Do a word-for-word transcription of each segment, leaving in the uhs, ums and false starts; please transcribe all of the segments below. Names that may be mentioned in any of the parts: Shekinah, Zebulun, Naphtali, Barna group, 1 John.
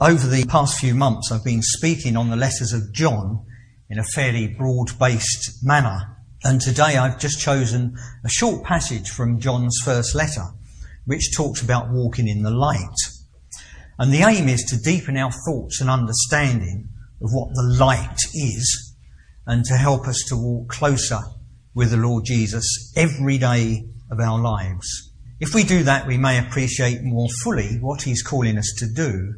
Over the past few months, I've been speaking on the letters of John in a fairly broad-based manner. And today I've just chosen a short passage from John's first letter, which talks about walking in the light. And the aim is to deepen our thoughts and understanding of what the light is, and to help us to walk closer with the Lord Jesus every day of our lives. If we do that, we may appreciate more fully what he's calling us to do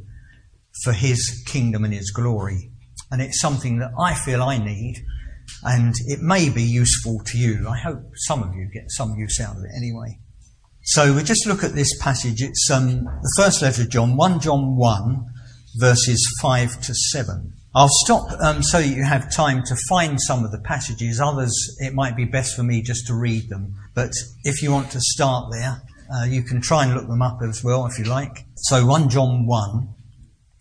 for his kingdom and his glory. And it's something that I feel I need, and it may be useful to you. I hope some of you get some use out of it anyway. So we just look at this passage. It's um, the first letter of John, First John one, verses five to seven. I'll stop um, so that you have time to find some of the passages. Others, it might be best for me just to read them. But if you want to start there, uh, you can try and look them up as well if you like. So First John one,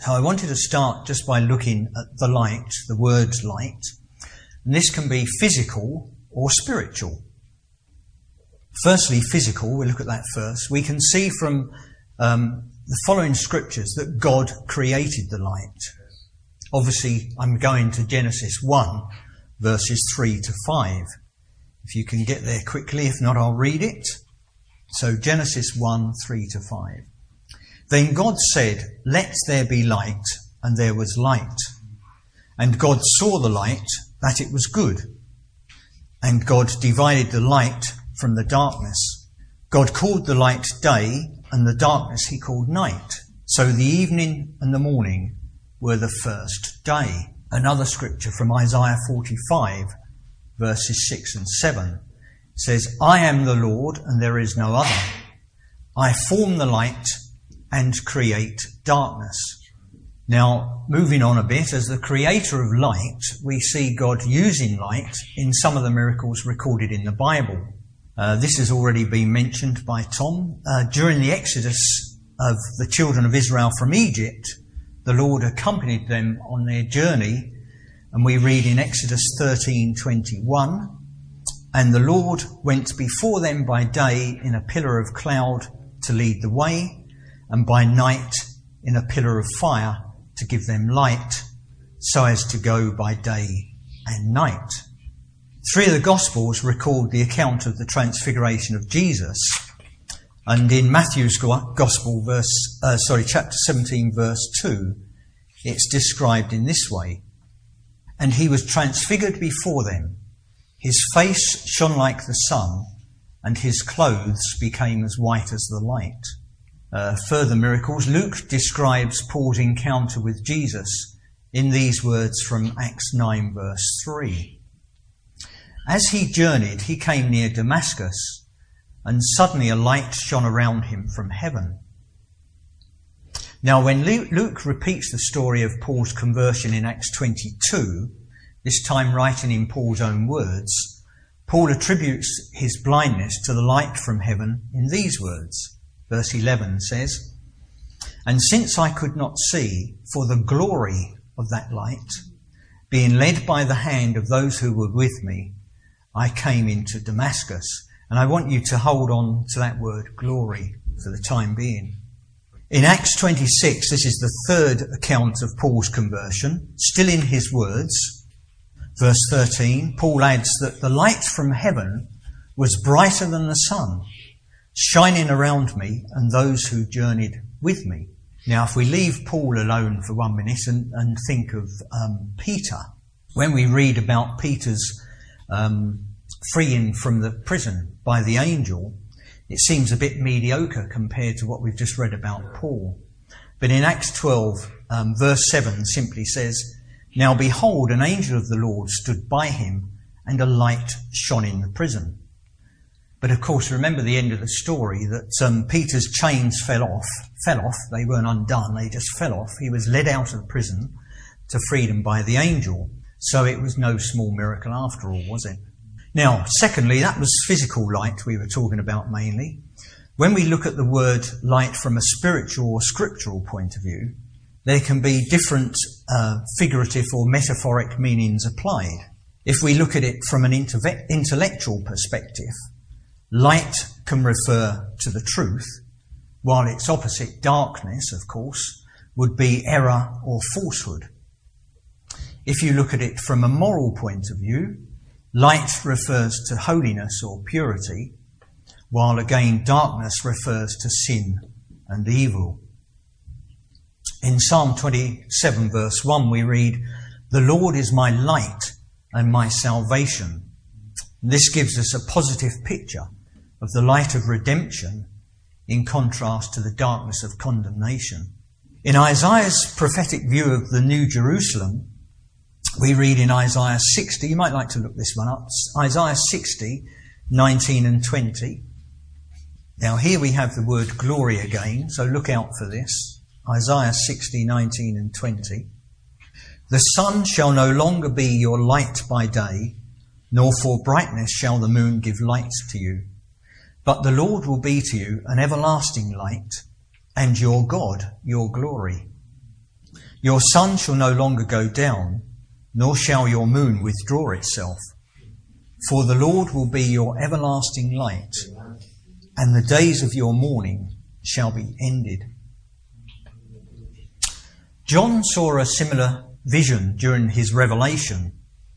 So I wanted to start just by looking at the light, the word light. And this can be physical or spiritual. Firstly, physical, we'll look at that first. We can see from um, the following scriptures that God created the light. Obviously, I'm going to Genesis one, verses three to five. If you can get there quickly, if not, I'll read it. So Genesis one, three to five. Then God said, "Let there be light," and there was light. And God saw the light, that it was good. And God divided the light from the darkness. God called the light day, and the darkness he called night. So the evening and the morning were the first day. Another scripture from Isaiah forty-five, verses six and seven says, "I am the Lord, and there is no other. I form the light and create darkness." Now, moving on a bit, as the creator of light, we see God using light in some of the miracles recorded in the Bible. Uh, this has already been mentioned by Tom. Uh, during the exodus of the children of Israel from Egypt, the Lord accompanied them on their journey, and we read in Exodus thirteen twenty-one, "And the Lord went before them by day in a pillar of cloud to lead the way, and by night in a pillar of fire to give them light, so as to go by day and night." Three of the Gospels record the account of the transfiguration of Jesus, and in Matthew's Gospel, verse uh, sorry, chapter seventeen, verse two, it's described in this way: "And he was transfigured before them; his face shone like the sun, and his clothes became as white as the light." Uh, further miracles, Luke describes Paul's encounter with Jesus in these words from Acts nine, verse three. "As he journeyed, he came near Damascus, and suddenly a light shone around him from heaven." Now, when Luke repeats the story of Paul's conversion in Acts twenty-two, this time writing in Paul's own words, Paul attributes his blindness to the light from heaven in these words. Verse eleven says, "And since I could not see for the glory of that light, being led by the hand of those who were with me, I came into Damascus." And I want you to hold on to that word glory for the time being. In Acts twenty-six, this is the third account of Paul's conversion, still in his words. Verse thirteen, Paul adds that the light from heaven was brighter than the sun, shining around me and those who journeyed with me. Now, if we leave Paul alone for one minute and, and think of um, Peter, when we read about Peter's um, freeing from the prison by the angel, it seems a bit mediocre compared to what we've just read about Paul. But in Acts twelve, um, verse seven simply says, "Now behold, an angel of the Lord stood by him, and a light shone in the prison." But of course, remember the end of the story, that um, Peter's chains fell off. Fell off. They weren't undone. They just fell off. He was led out of prison to freedom by the angel. So it was no small miracle after all, was it? Now, secondly, that was physical light we were talking about mainly. When we look at the word light from a spiritual or scriptural point of view, there can be different uh, figurative or metaphoric meanings applied. If we look at it from an intellectual perspective, light can refer to the truth, while its opposite, darkness, of course, would be error or falsehood. If you look at it from a moral point of view, light refers to holiness or purity, while again darkness refers to sin and evil. In Psalm twenty-seven verse one we read, "The Lord is my light and my salvation." This gives us a positive picture of the light of redemption in contrast to the darkness of condemnation. In Isaiah's prophetic view of the New Jerusalem, we read in Isaiah sixty, you might like to look this one up, Isaiah sixty, nineteen and twenty. Now here we have the word glory again, so look out for this. Isaiah sixty, nineteen and twenty. "The sun shall no longer be your light by day, nor for brightness shall the moon give light to you. But the Lord will be to you an everlasting light, and your God your glory. Your sun shall no longer go down, nor shall your moon withdraw itself. For the Lord will be your everlasting light, and the days of your mourning shall be ended." John saw a similar vision during his revelation.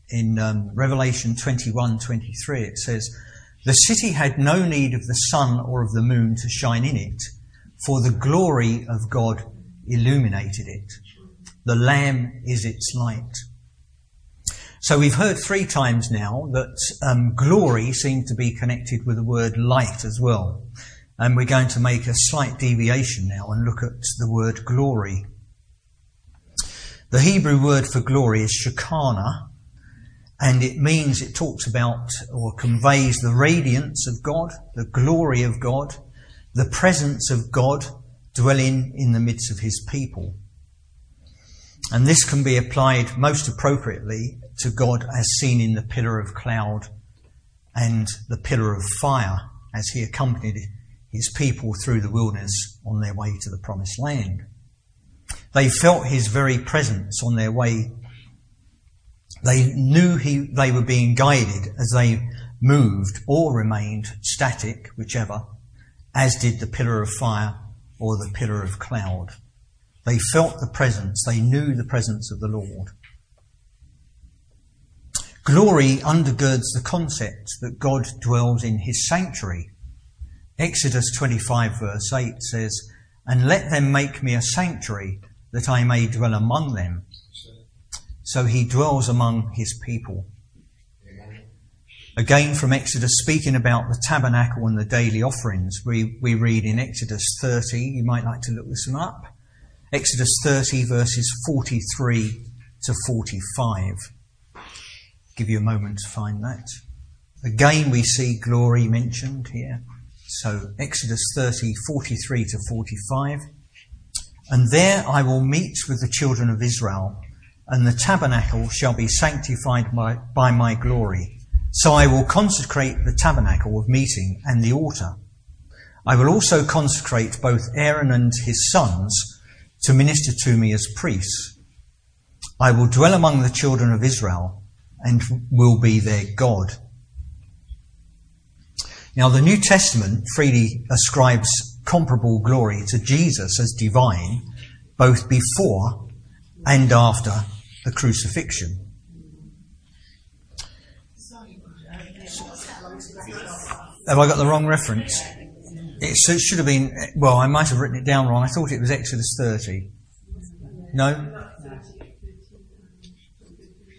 In um, Revelation twenty-one twenty-three it says, "The city had no need of the sun or of the moon to shine in it, for the glory of God illuminated it. The Lamb is its light." So we've heard three times now that um, glory seems to be connected with the word light as well. And we're going to make a slight deviation now and look at the word glory. The Hebrew word for glory is Shekinah, and it means, it talks about or conveys the radiance of God, the glory of God, the presence of God dwelling in the midst of his people. And this can be applied most appropriately to God as seen in the pillar of cloud and the pillar of fire as he accompanied his people through the wilderness on their way to the promised land. They felt his very presence on their way. They knew he, they were being guided as they moved or remained static, whichever, as did the pillar of fire or the pillar of cloud. They felt the presence. They knew the presence of the Lord. Glory undergirds the concept that God dwells in his sanctuary. Exodus twenty-five verse eight says, "And let them make me a sanctuary that I may dwell among them." So he dwells among his people. Again from Exodus, speaking about the tabernacle and the daily offerings, we, we read in Exodus thirty, you might like to look this one up, Exodus thirty verses forty-three to forty-five. Give you a moment to find that. Again we see glory mentioned here. So Exodus thirty, forty-three to forty-five. "And there I will meet with the children of Israel, and the tabernacle shall be sanctified by, by my glory. So I will consecrate the tabernacle of meeting and the altar. I will also consecrate both Aaron and his sons to minister to me as priests. I will dwell among the children of Israel and will be their God." Now the New Testament freely ascribes comparable glory to Jesus as divine, both before and after the crucifixion. Have I got the wrong reference? It should have been, well, I might have written it down wrong. I thought it was Exodus thirty. No?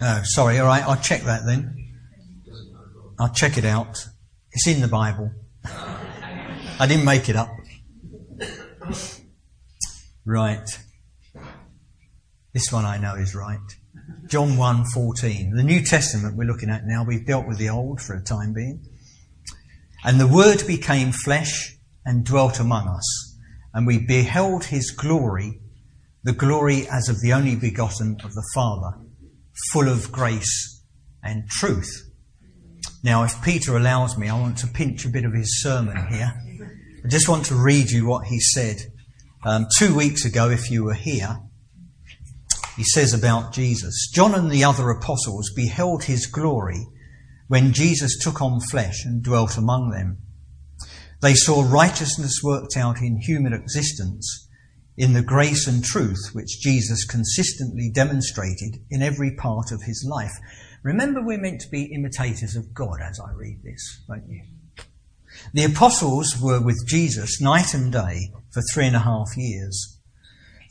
Oh, sorry. All right, I'll check that then. I'll check it out. It's in the Bible. I didn't make it up. Right. This one I know is right. John one fourteen. The New Testament we're looking at now. We've dealt with the old for a time being. And the Word became flesh and dwelt among us, and we beheld his glory, the glory as of the only begotten of the Father, full of grace and truth. Now, if Peter allows me, I want to pinch a bit of his sermon here. I just want to read you what he said um, two weeks ago, if you were here. He says about Jesus, John and the other apostles beheld his glory when Jesus took on flesh and dwelt among them. They saw righteousness worked out in human existence, in the grace and truth which Jesus consistently demonstrated in every part of his life. Remember, we're meant to be imitators of God as I read this, don't you? The apostles were with Jesus night and day for three and a half years.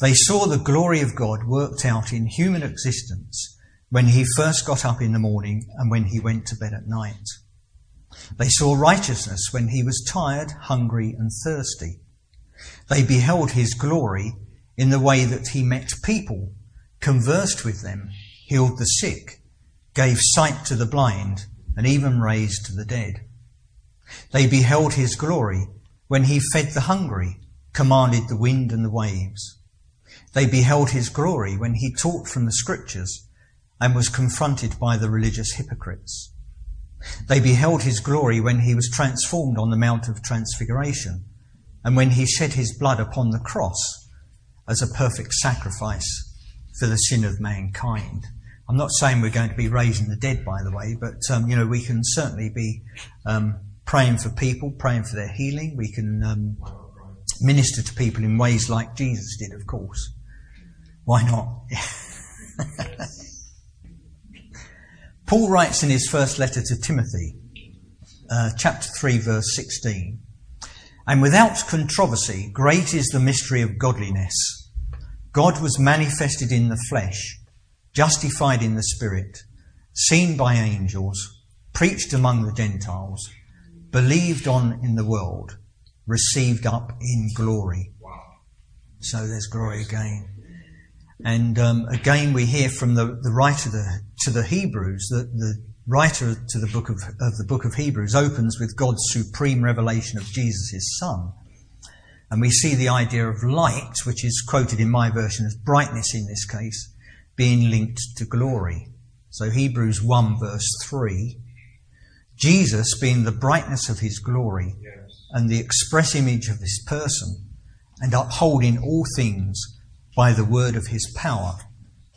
They saw the glory of God worked out in human existence when he first got up in the morning and when he went to bed at night. They saw righteousness when he was tired, hungry and thirsty. They beheld his glory in the way that he met people, conversed with them, healed the sick, gave sight to the blind and even raised the dead. They beheld his glory when he fed the hungry, commanded the wind and the waves. They beheld his glory when he taught from the scriptures and was confronted by the religious hypocrites. They beheld his glory when he was transformed on the Mount of Transfiguration and when he shed his blood upon the cross as a perfect sacrifice for the sin of mankind. I'm not saying we're going to be raising the dead, by the way, but, um, you know, we can certainly be... Um, praying for people, praying for their healing. We can um, minister to people in ways like Jesus did, of course. Why not? Paul writes in his first letter to Timothy, uh, chapter three, verse sixteen, "And without controversy, great is the mystery of godliness. God was manifested in the flesh, justified in the spirit, seen by angels, preached among the Gentiles, believed on in the world, received up in glory." So there's glory again. And um, again we hear from the, the writer the, to the Hebrews, that the writer to the book of, of the book of Hebrews opens with God's supreme revelation of Jesus his Son. And we see the idea of light, which is quoted in my version as brightness in this case, being linked to glory. So Hebrews one verse three, Jesus being the brightness of his glory and the express image of his person, and upholding all things by the word of his power,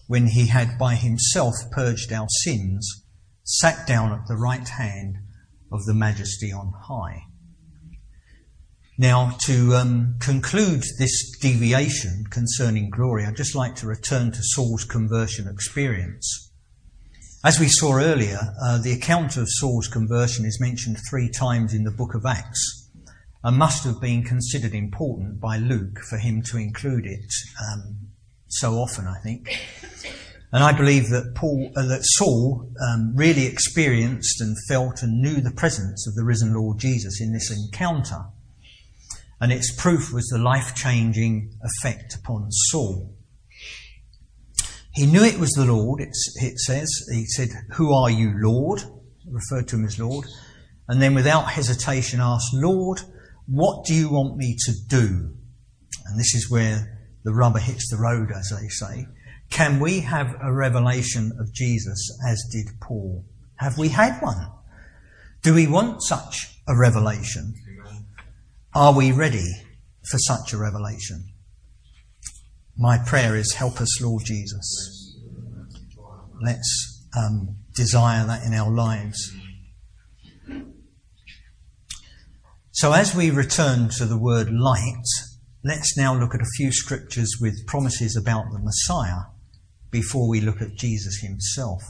when he had by himself purged our sins, sat down at the right hand of the majesty on high. Now, to um, conclude this deviation concerning glory, I'd just like to return to Saul's conversion experience. As we saw earlier, uh, the account of Saul's conversion is mentioned three times in the book of Acts and must have been considered important by Luke for him to include it um, so often, I think. And I believe that Paul, uh, that Saul um, really experienced and felt and knew the presence of the risen Lord Jesus in this encounter. And its proof was the life-changing effect upon Saul. He knew it was the Lord, it's, it says. He said, "Who are you, Lord?" Referred to him as Lord. And then without hesitation asked, "Lord, what do you want me to do?" And this is where the rubber hits the road, as they say. Can we have a revelation of Jesus as did Paul? Have we had one? Do we want such a revelation? Are we ready for such a revelation? My prayer is, help us, Lord Jesus. Let's um, desire that in our lives. So as we return to the word light, let's now look at a few scriptures with promises about the Messiah before we look at Jesus himself.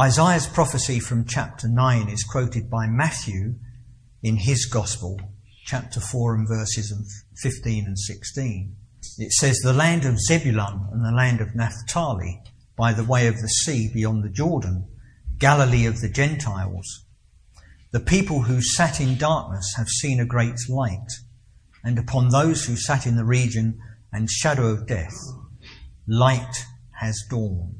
Isaiah's prophecy from chapter nine is quoted by Matthew in his Gospel, chapter four and verses fifteen and sixteen. It says, "The land of Zebulun and the land of Naphtali, by the way of the sea beyond the Jordan, Galilee of the Gentiles. The people who sat in darkness have seen a great light, and upon those who sat in the region and shadow of death, light has dawned."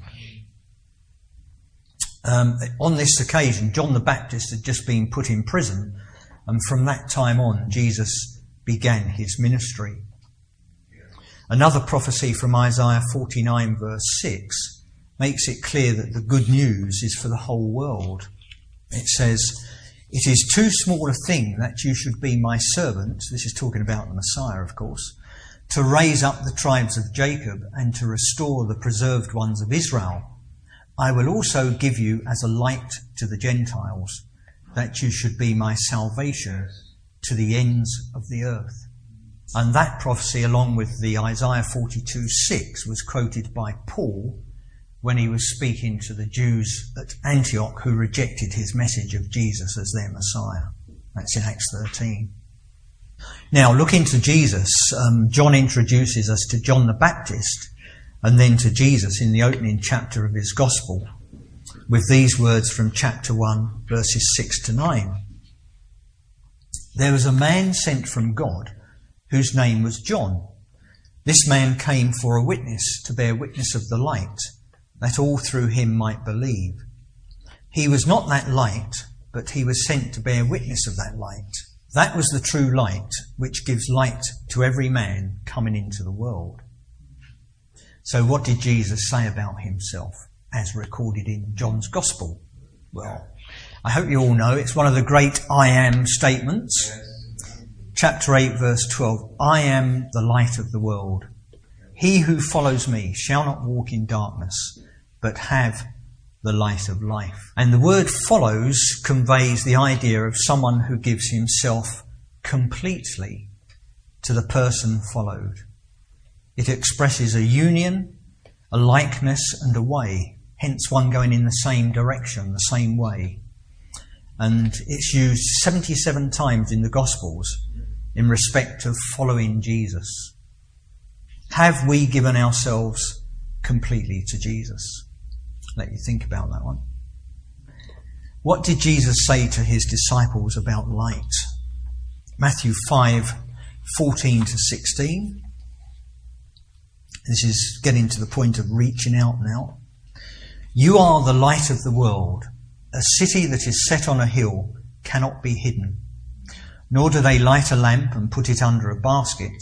Um, on this occasion, John the Baptist had just been put in prison, and from that time on, Jesus began his ministry. Another prophecy from Isaiah forty-nine verse six makes it clear that the good news is for the whole world. It says, "It is too small a thing that you should be my servant," this is talking about the Messiah, of course, "to raise up the tribes of Jacob and to restore the preserved ones of Israel. I will also give you as a light to the Gentiles, that you should be my salvation to the ends of the earth." And that prophecy, along with the Isaiah forty-two six, was quoted by Paul when he was speaking to the Jews at Antioch who rejected his message of Jesus as their Messiah. That's in Acts thirteen. Now, looking to Jesus, um, John introduces us to John the Baptist and then to Jesus in the opening chapter of his Gospel, with these words from chapter one, verses six to nine. "There was a man sent from God whose name was John. This man came for a witness, to bear witness of the light, that all through him might believe. He was not that light, but he was sent to bear witness of that light. That was the true light, which gives light to every man coming into the world." So what did Jesus say about himself, as recorded in John's Gospel? Well, I hope you all know it's one of the great I am statements. Yes. Chapter eight, verse twelve, "I am the light of the world. He who follows me shall not walk in darkness, but have the light of life." And the word "follows" conveys the idea of someone who gives himself completely to the person followed. It expresses a union, a likeness and a way, hence one going in the same direction, the same way. And it's used seventy-seven times in the Gospels in respect of following Jesus. Have we given ourselves completely to Jesus? Let you think about that one. What did Jesus say to his disciples about light? Matthew five, fourteen to sixteen. This is getting to the point of reaching out now. "You are the light of the world. A city that is set on a hill cannot be hidden. Nor do they light a lamp and put it under a basket,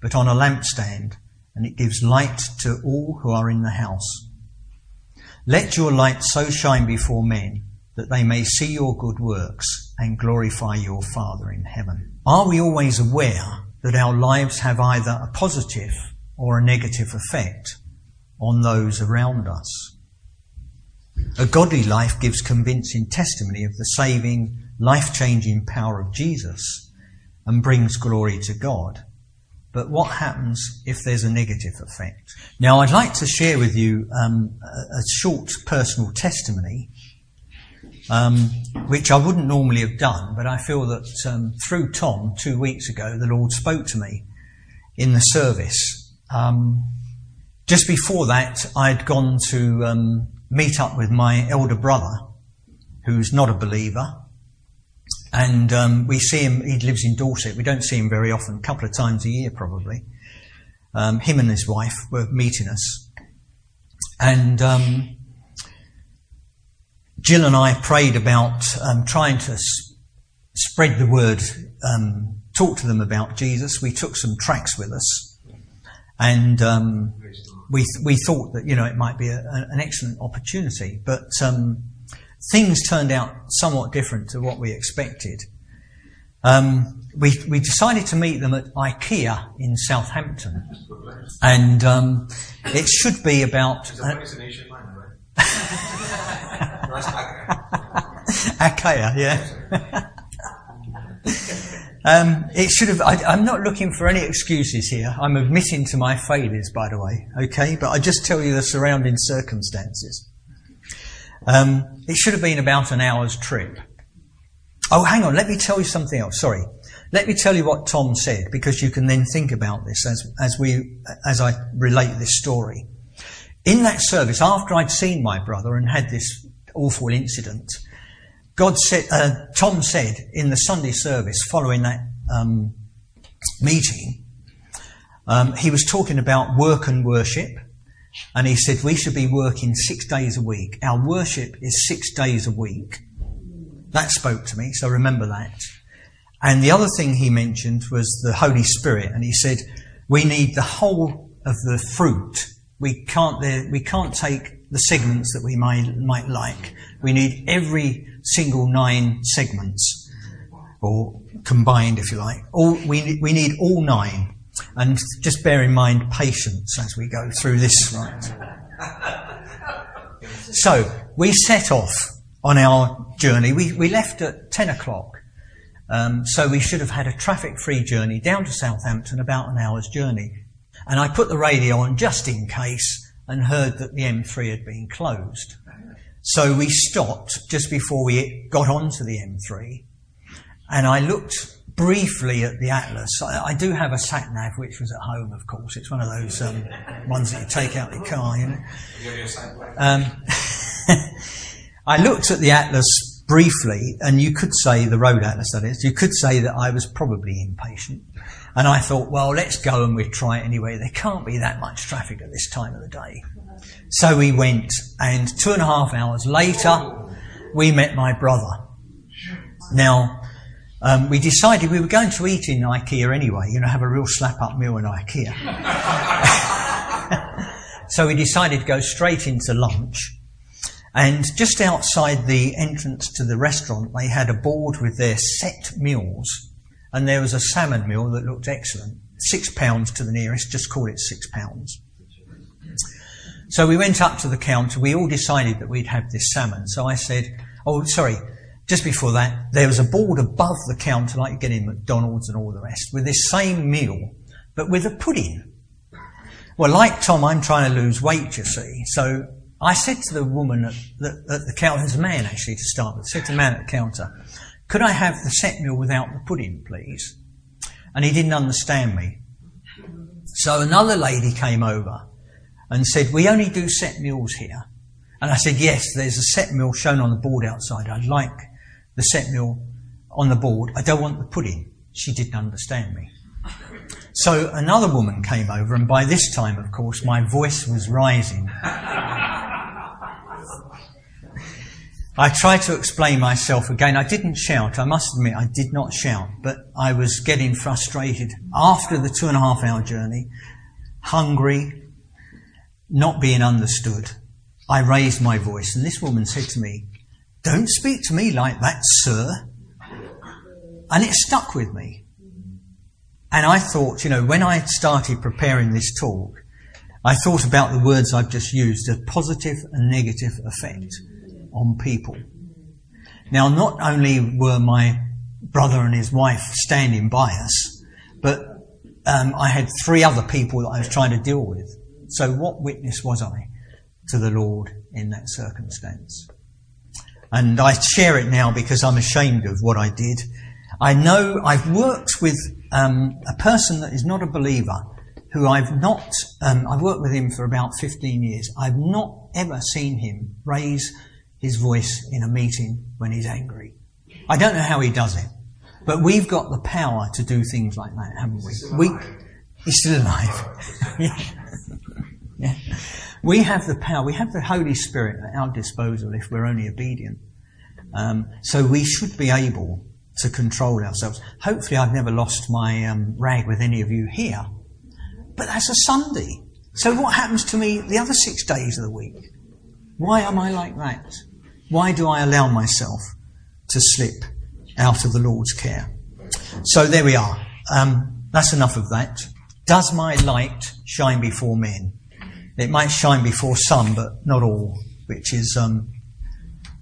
but on a lampstand, and it gives light to all who are in the house. Let your light so shine before men that they may see your good works and glorify your Father in heaven." Are we always aware that our lives have either a positive or a negative effect on those around us? A godly life gives convincing testimony of the saving, life-changing power of Jesus and brings glory to God. But what happens if there's a negative effect? Now, I'd like to share with you um, a short personal testimony, um, which I wouldn't normally have done, but I feel that um, through Tom two weeks ago, the Lord spoke to me in the service. Um, just before that, I'd gone to um, meet up with my elder brother, who's not a believer, and um, we see him. He lives in Dorset. We don't see him very often, a couple of times a year probably. Um, him and his wife were meeting us, and um, Jill and I prayed about um, trying to s- spread the word, um, talk to them about Jesus. We took some tracts with us. And um, we th- we thought that, you know, it might be a, a, an excellent opportunity. But um, things turned out somewhat different to what we expected. Um, we we decided to meet them at IKEA in Southampton. And um, it should be about... Is that an Asian line, right? IKEA, yeah. Um, it should have, I, I'm not looking for any excuses here. I'm admitting to my failures, by the way, okay? But I just tell you the surrounding circumstances. Um, it should have been about an hour's trip. Oh, hang on, let me tell you something else, sorry. Let me tell you what Tom said, because you can then think about this as, as we, as I relate this story. In that service, after I'd seen my brother and had this awful incident, God said, uh, Tom said in the Sunday service following that um, meeting, um, he was talking about work and worship, And he said we should be working six days a week. Our worship is six days a week. That spoke to me, so remember that. And the other thing he mentioned was the Holy Spirit. And he said we need the whole of the fruit. We can't, we can't take the segments that we might, might like. We need every single nine segments, or combined if you like. All, we, we need all nine. And just bear in mind patience as we go through this, right? So we set off on our journey. We, we left at ten o'clock. Um, so we should have had a traffic-free journey down to Southampton, about an hour's journey. And I put the radio on just in case and heard that the M three had been closed. So we stopped just before we got onto the M three, and I looked briefly at the atlas. I, I do have a sat nav, which was at home, of course. It's one of those um, ones that you take out the car, you know. Um, I looked at the atlas briefly, and you could say, the road atlas that is, you could say that I was probably impatient. And I thought, well, let's go and we'll try it anyway. There can't be that much traffic at this time of the day. So we went, and two and a half hours later, we met my brother. Now, um, we decided we were going to eat in IKEA anyway, you know, have a real slap-up meal in IKEA. So we decided to go straight into lunch. And just outside the entrance to the restaurant, they had a board with their set meals. And there was a salmon meal that looked excellent. Six pounds to the nearest, just call it six pounds. So we went up to the counter. We all decided that we'd have this salmon. So I said, oh, sorry, just before that, there was a board above the counter, like you get in McDonald's and all the rest, with this same meal, but with a pudding. Well, like Tom, I'm trying to lose weight, you see. So I said to the woman at the, at the counter, there's a man actually to start with, I said to the man at the counter, could I have the set meal without the pudding, please? And he didn't understand me. So another lady came over and said, we only do set meals here. And I said, yes, there's a set meal shown on the board outside. I'd like the set meal on the board. I don't want the pudding. She didn't understand me. So another woman came over, and by this time, of course, my voice was rising. I tried to explain myself again. I didn't shout. I must admit, I did not shout, but I was getting frustrated after the two and a half hour journey, hungry, not being understood. I raised my voice, and this woman said to me, "Don't speak to me like that, sir." And it stuck with me. And I thought, you know, when I started preparing this talk, I thought about the words I've just used, a positive and negative effect on people. Now, not only were my brother and his wife standing by us, but um, I had three other people that I was trying to deal with. So what witness was I to the Lord in that circumstance? And I share it now because I'm ashamed of what I did. I know I've worked with um, a person that is not a believer, who I've not, um, I've worked with him for about fifteen years. I've not ever seen him raise his voice in a meeting when he's angry. I don't know how he does it, but we've got the power to do things like that, haven't we? we he's still alive. yeah. yeah. We have the power. We have the Holy Spirit at our disposal if we're only obedient. Um, so we should be able to control ourselves. Hopefully I've never lost my um, rag with any of you here, but that's a Sunday. So what happens to me the other six days of the week? Why am I like that? Why do I allow myself to slip out of the Lord's care? So there we are. Um, that's enough of that. Does my light shine before men? It might shine before some, but not all, which is, um,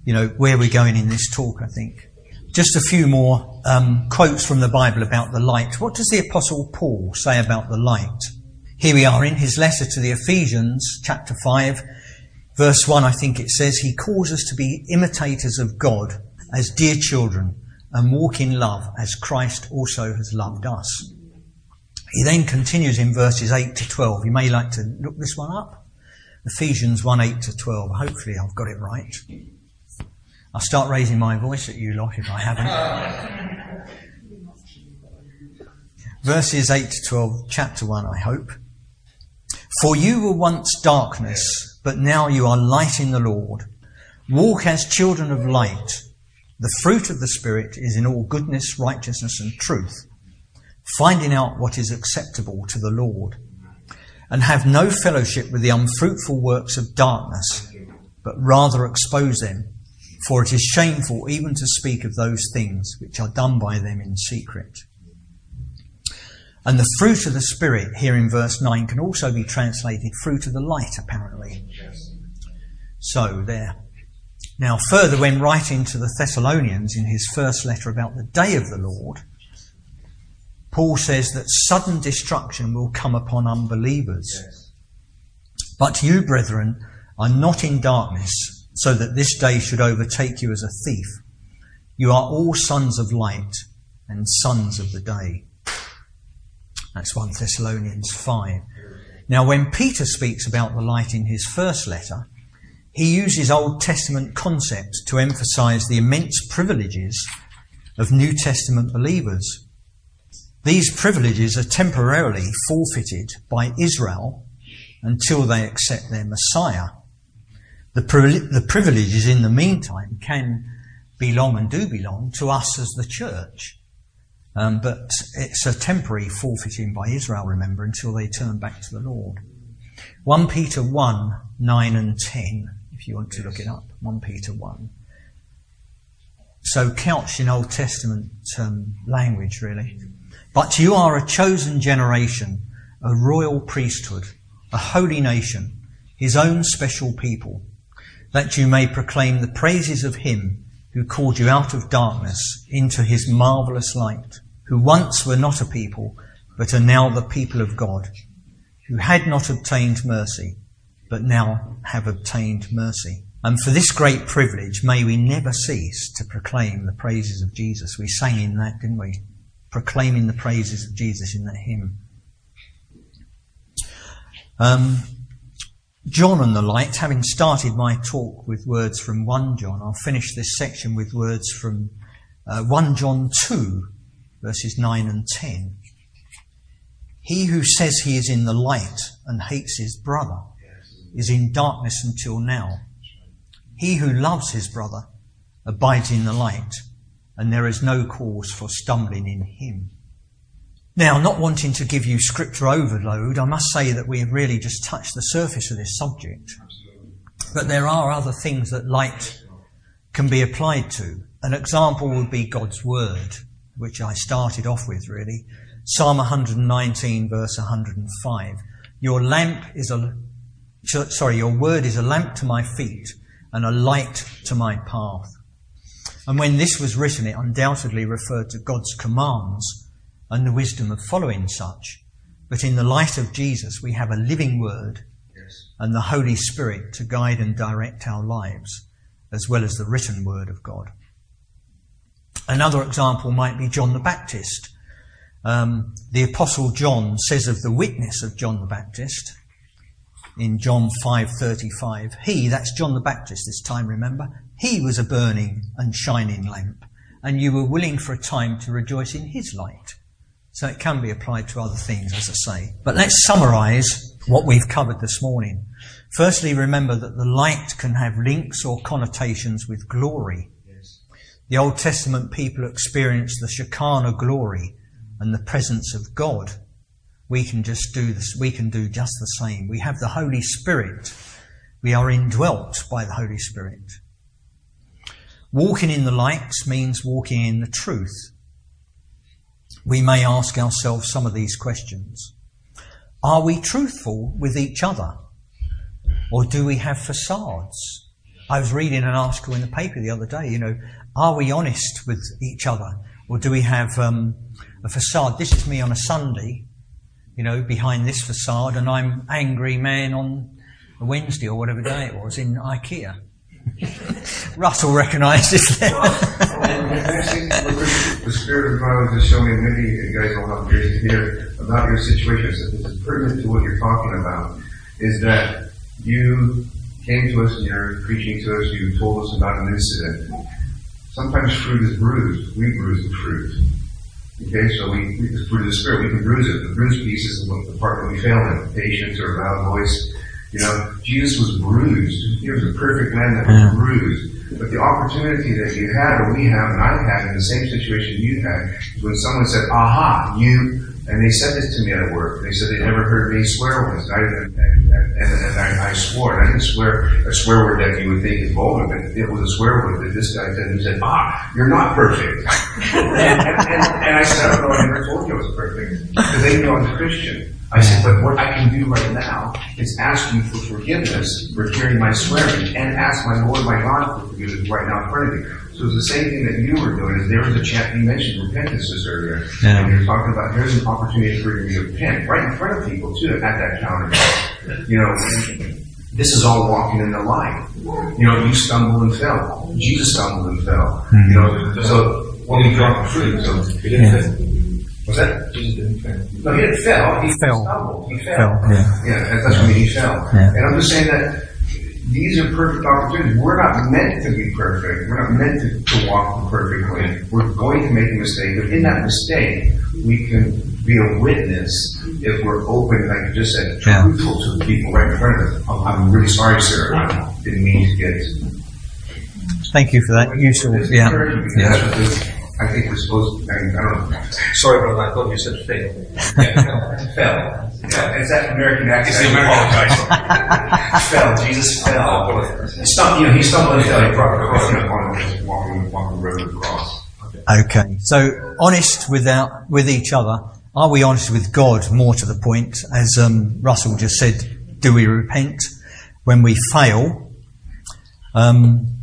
you know, where we're going in this talk, I think. Just a few more um, quotes from the Bible about the light. What does the Apostle Paul say about the light? Here we are in his letter to the Ephesians, chapter five. Verse one, I think it says, he calls us to be imitators of God as dear children and walk in love as Christ also has loved us. He then continues in verses eight to twelve. You may like to look this one up. Ephesians one, eight to twelve. Hopefully I've got it right. I'll start raising my voice at you lot if I haven't. Verses eight to twelve, chapter one, I hope. For you were once darkness, but now you are light in the Lord. Walk as children of light. The fruit of the Spirit is in all goodness, righteousness and truth, finding out what is acceptable to the Lord. And have no fellowship with the unfruitful works of darkness, but rather expose them. For it is shameful even to speak of those things which are done by them in secret. And the fruit of the Spirit here in verse nine can also be translated fruit of the light, apparently. So there. Now further, when writing to the Thessalonians in his first letter about the day of the Lord, Paul says that sudden destruction will come upon unbelievers. But you, brethren, are not in darkness, so that this day should overtake you as a thief. You are all sons of light and sons of the day. That's First Thessalonians five. Now, when Peter speaks about the light in his first letter, he uses Old Testament concepts to emphasize the immense privileges of New Testament believers. These privileges are temporarily forfeited by Israel until they accept their Messiah. The, pri- the privileges in the meantime can belong and do belong to us as the church. Um, but it's a temporary forfeiting by Israel, remember, until they turn back to the Lord. First Peter one, nine and ten, if you want to look it up. First Peter one. So couched in Old Testament um, language, really. But you are a chosen generation, a royal priesthood, a holy nation, his own special people, that you may proclaim the praises of him who called you out of darkness into his marvellous light, who once were not a people, but are now the people of God, who had not obtained mercy, but now have obtained mercy. And for this great privilege, may we never cease to proclaim the praises of Jesus. We sang in that, didn't we? Proclaiming the praises of Jesus in that hymn. Um, John and the Light, having started my talk with words from First John, I'll finish this section with words from uh, First John two, verses nine and ten. He who says he is in the light and hates his brother is in darkness until now. He who loves his brother abides in the light, and there is no cause for stumbling in him. Now, not wanting to give you scripture overload, I must say that we have really just touched the surface of this subject. But there are other things that light can be applied to. An example would be God's word, which I started off with, really. Psalm one nineteen, verse one oh five. Your lamp is a, sorry, your word is a lamp to my feet and a light to my path. And when this was written, it undoubtedly referred to God's commands and the wisdom of following such. But in the light of Jesus, we have a living word and the Holy Spirit to guide and direct our lives, as well as the written word of God. Another example might be John the Baptist. Um, the Apostle John says of the witness of John the Baptist in John five thirty-five, he, that's John the Baptist this time, remember, he was a burning and shining lamp, and you were willing for a time to rejoice in his light. So it can be applied to other things, as I say. But let's summarise what we've covered this morning. Firstly, remember that the light can have links or connotations with glory. The Old Testament people experienced the Shekinah glory and the presence of God. We can just do this. We can do just the same. We have the Holy Spirit. We are indwelt by the Holy Spirit. Walking in the light means walking in the truth. We may ask ourselves some of these questions. Are we truthful with each other? Or do we have facades? I was reading an article in the paper the other day, you know, are we honest with each other? Or do we have um, a facade? This is me on a Sunday, you know, behind this facade, and I'm angry man on a Wednesday or whatever day it was in IKEA. Russell recognises that. The Spirit of God was just showing me, maybe you guys will have ears to hear about your situation. So this is pertinent to what you're talking about, is that you came to us and you're preaching to us, you told us about an incident. Sometimes fruit is bruised. We bruise the fruit. Okay, so we, we through the Spirit, we can bruise it. The bruised piece is the part that we fail in. Patience or loud voice. You know, Jesus was bruised. He was a perfect man that was bruised. But the opportunity that you had or we have and I had in the same situation you had is when someone said, aha, you, and they said this to me at work. They said they never heard me swear once. I, and and, and I, I swore. And I didn't swear a swear word that you would think is vulgar, but it was a swear word that this guy said. He said, ah, you're not perfect. and, and, and, and I said, I don't know, I never told you I was perfect. Because they knew I was a Christian. I said, but what I can do right now is ask you for forgiveness for hearing my swearing and ask my Lord, my God, for forgiveness right now in front of you. So it's the same thing that you were doing. Is there was a chapter you mentioned repentance this earlier. Yeah. And you're talking about here's an opportunity for you to repent right in front of people, too, at that counter. You know, this is all walking in the light. You know, you stumbled and fell. Jesus stumbled and fell. Mm-hmm. You know, so when we drop the fruit, so yeah. Was that? Jesus didn't fail. No, he didn't fail. He fell. stumbled. He fell. fell yeah. yeah, that's yeah. what I mean. He fell. Yeah. And I'm just saying that these are perfect opportunities. We're not meant to be perfect. We're not meant to, to walk the perfect way. We're going to make a mistake. But in that mistake, we can be a witness if we're open, like you just said, truthful yeah. to the people right in front of us. Oh, I'm really sorry, sir. I didn't mean to get it. Thank you for that. You should. Yeah. yeah. I think we're supposed to, I, mean, I don't know. Sorry, brother, I thought you said fail. Yeah, fell. Yeah, it's that American accent. It's the American Fell. Jesus fell. Stum- you know, he stumbled and fell. He brought walking, walking the road across. Okay. So, honest without, with each other. Are we honest with God, more to the point? As um, Russell just said, do we repent when we fail? Um...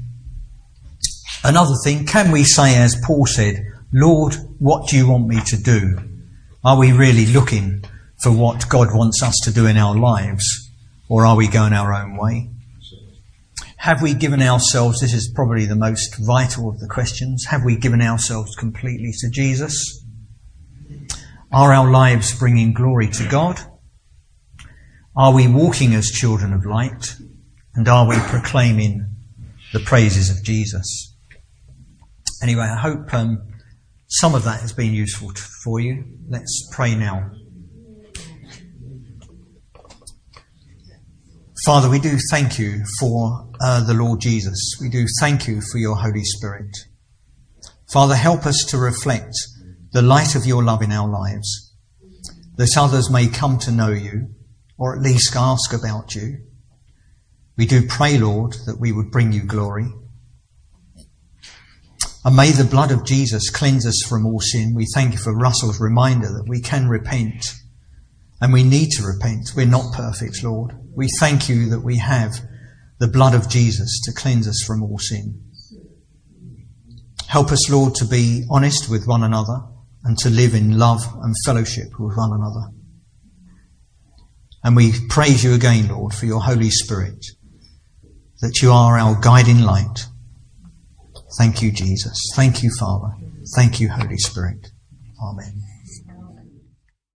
Another thing, can we say, as Paul said, Lord, what do you want me to do? Are we really looking for what God wants us to do in our lives, or are we going our own way? Have we given ourselves, this is probably the most vital of the questions, have we given ourselves completely to Jesus? Are our lives bringing glory to God? Are we walking as children of light? And are we proclaiming the praises of Jesus? Anyway, I hope um, some of that has been useful t- for you. Let's pray now. Father, we do thank you for uh, the Lord Jesus. We do thank you for your Holy Spirit. Father, help us to reflect the light of your love in our lives, that others may come to know you, or at least ask about you. We do pray, Lord, that we would bring you glory. And may the blood of Jesus cleanse us from all sin. We thank you for Russell's reminder that we can repent and we need to repent. We're not perfect, Lord. We thank you that we have the blood of Jesus to cleanse us from all sin. Help us, Lord, to be honest with one another and to live in love and fellowship with one another. And we praise you again, Lord, for your Holy Spirit, that you are our guiding light. Thank you, Jesus. Thank you, Father. Thank you, Holy Spirit. Amen.